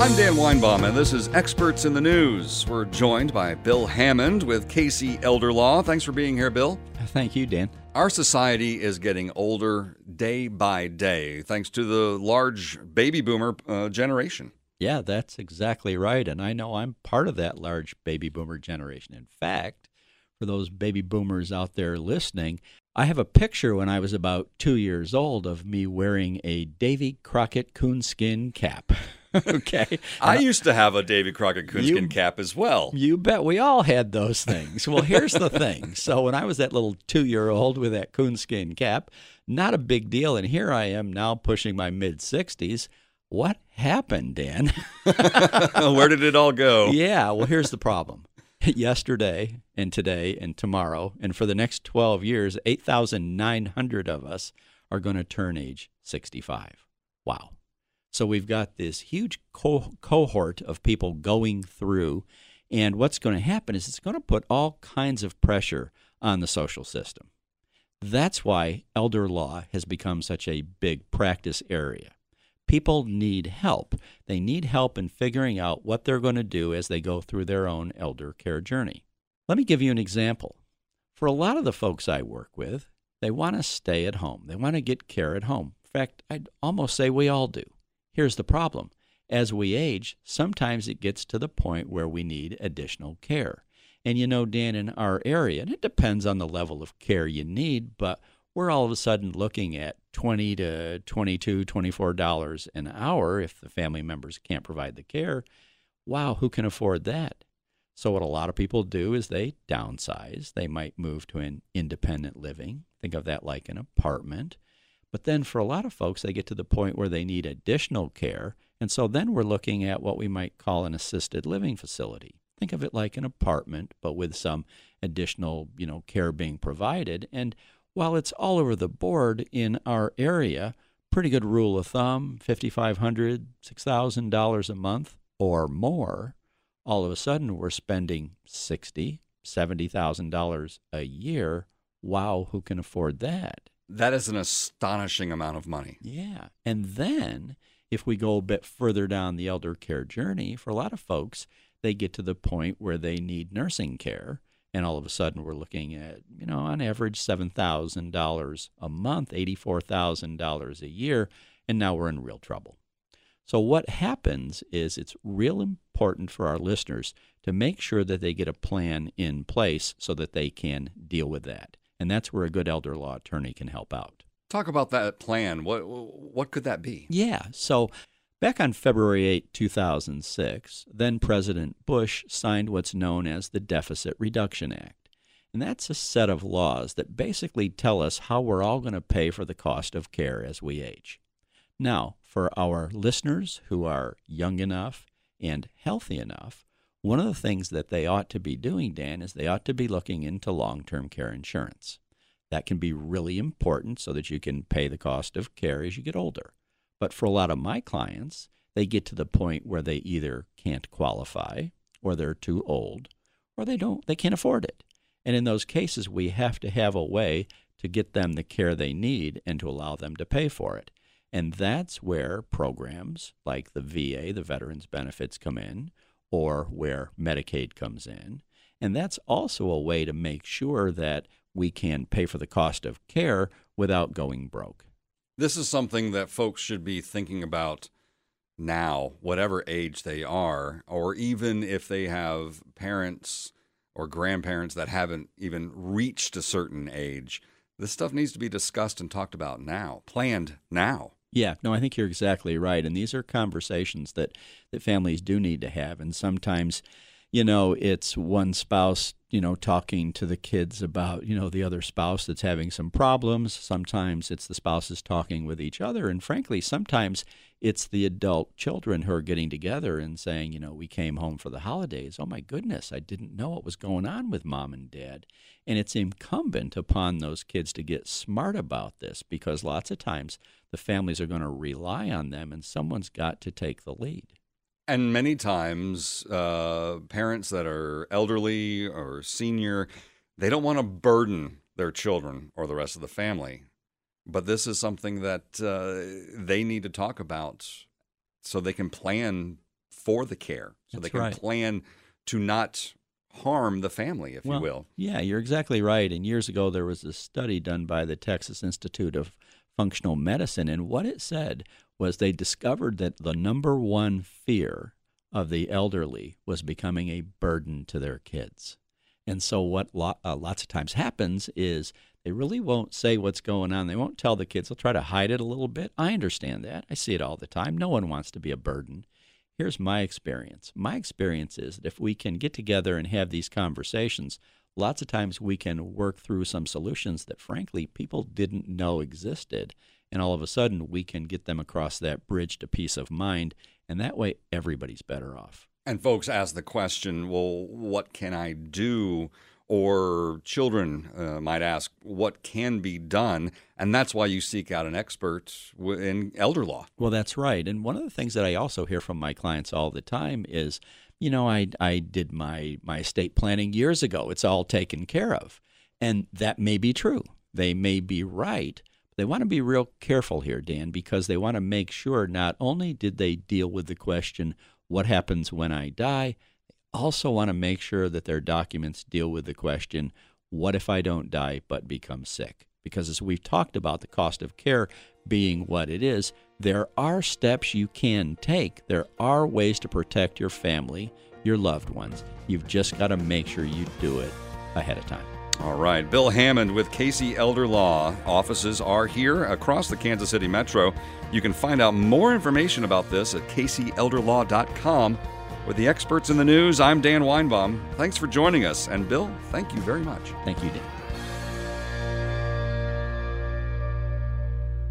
I'm Dan Weinbaum, and this is Experts in the News. We're joined by Bill Hammond with KC Elder Law. Thanks for being here, Bill. Thank you, Dan. Our society is getting older day by day, thanks to the large baby boomer generation. Yeah, that's exactly right, and I know I'm part of that large baby boomer generation. In fact, for those baby boomers out there listening, I have a picture when I was about 2 years old of me wearing a Davy Crockett coonskin cap. Okay. I used to have a Davy Crockett coonskin cap as well. You bet. We all had those things. Well, here's the thing. So when I was that little 2-year-old with that coonskin cap, not a big deal. And here I am now pushing my mid-60s. What happened, Dan? Where did it all go? Yeah. Well, here's the problem. Yesterday and today and tomorrow and for the next 12 years, 8,900 of us are going to turn age 65. Wow. So we've got this huge cohort of people going through, and what's going to happen is it's going to put all kinds of pressure on the social system. That's why elder law has become such a big practice area. People need help. They need help in figuring out what they're going to do as they go through their own elder care journey. Let me give you an example. For a lot of the folks I work with, they want to stay at home. They want to get care at home. In fact, I'd almost say we all do. Here's the problem. As we age, sometimes it gets to the point where we need additional care. And you know, Dan, in our area, and it depends on the level of care you need, but we're all of a sudden looking at $20 to $22, $24 an hour if the family members can't provide the care. Wow, who can afford that? So what a lot of people do is they downsize. They might move to an independent living. Think of that like an apartment. But then for a lot of folks, they get to the point where they need additional care, and so then we're looking at what we might call an assisted living facility. Think of it like an apartment, but with some additional, care being provided. And while it's all over the board in our area, pretty good rule of thumb, $5,500, $6,000 a month or more, all of a sudden we're spending $60,000, $70,000 a year. Wow, who can afford that? That is an astonishing amount of money. Yeah. And then if we go a bit further down the elder care journey, for a lot of folks, they get to the point where they need nursing care. And all of a sudden we're looking at, on average $7,000 a month, $84,000 a year, and now we're in real trouble. So what happens is it's real important for our listeners to make sure that they get a plan in place so that they can deal with that. And that's where a good elder law attorney can help out. Talk about that plan. What could that be? Yeah. So back on February 8, 2006, then-President Bush signed what's known as the Deficit Reduction Act. And that's a set of laws that basically tell us how we're all going to pay for the cost of care as we age. Now, for our listeners who are young enough and healthy enough, one of the things that they ought to be doing, Dan, is they ought to be looking into long-term care insurance. That can be really important so that you can pay the cost of care as you get older. But for a lot of my clients, they get to the point where they either can't qualify, or they're too old, or they can't afford it. And in those cases, we have to have a way to get them the care they need and to allow them to pay for it. And that's where programs like the VA, the Veterans Benefits, come in, or where Medicaid comes in. And that's also a way to make sure that we can pay for the cost of care without going broke. This is something that folks should be thinking about now, whatever age they are, or even if they have parents or grandparents that haven't even reached a certain age. This stuff needs to be discussed and talked about now, planned now. Yeah, no, I think you're exactly right. And these are conversations that families do need to have. And sometimes, it's one spouse, talking to the kids about, the other spouse that's having some problems. Sometimes it's the spouses talking with each other. And frankly, sometimes it's the adult children who are getting together and saying, we came home for the holidays. Oh, my goodness, I didn't know what was going on with mom and dad. And it's incumbent upon those kids to get smart about this, because lots of times the families are going to rely on them, and someone's got to take the lead. And many times, parents that are elderly or senior, they don't want to burden their children or the rest of the family. But this is something that they need to talk about so they can plan for the care, so that's they can plan to not harm the family, if you will. Yeah, you're exactly right. And years ago, there was a study done by the Texas Institute of Functional Medicine, and what it said was they discovered that the number one fear of the elderly was becoming a burden to their kids. And so what lots of times happens is they really won't say what's going on. They won't tell the kids. They'll try to hide it a little bit. I understand that. I see it all the time. No one wants to be a burden. Here's my experience. My experience is that if we can get together and have these conversations, lots of times we can work through some solutions that, frankly, people didn't know existed. And all of a sudden, we can get them across that bridge to peace of mind. And that way, everybody's better off. And folks ask the question, well, what can I do? Or children might ask, what can be done? And that's why you seek out an expert in elder law. Well, that's right. And one of the things that I also hear from my clients all the time is, you know, I did my estate planning years ago. It's all taken care of. And that may be true. They may be right. They want to be real careful here, Dan, because they want to make sure not only did they deal with the question, what happens when I die, they also want to make sure that their documents deal with the question, what if I don't die but become sick? Because as we've talked about the cost of care being what it is, there are steps you can take. There are ways to protect your family, your loved ones. You've just got to make sure you do it ahead of time. All right. Bill Hammond with KC Elder Law. Offices are here across the Kansas City Metro. You can find out more information about this at kcelderlaw.com. With the experts in the news, I'm Dan Weinbaum. Thanks for joining us. And Bill, thank you very much. Thank you, Dan.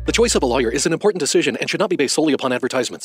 The choice of a lawyer is an important decision and should not be based solely upon advertisements.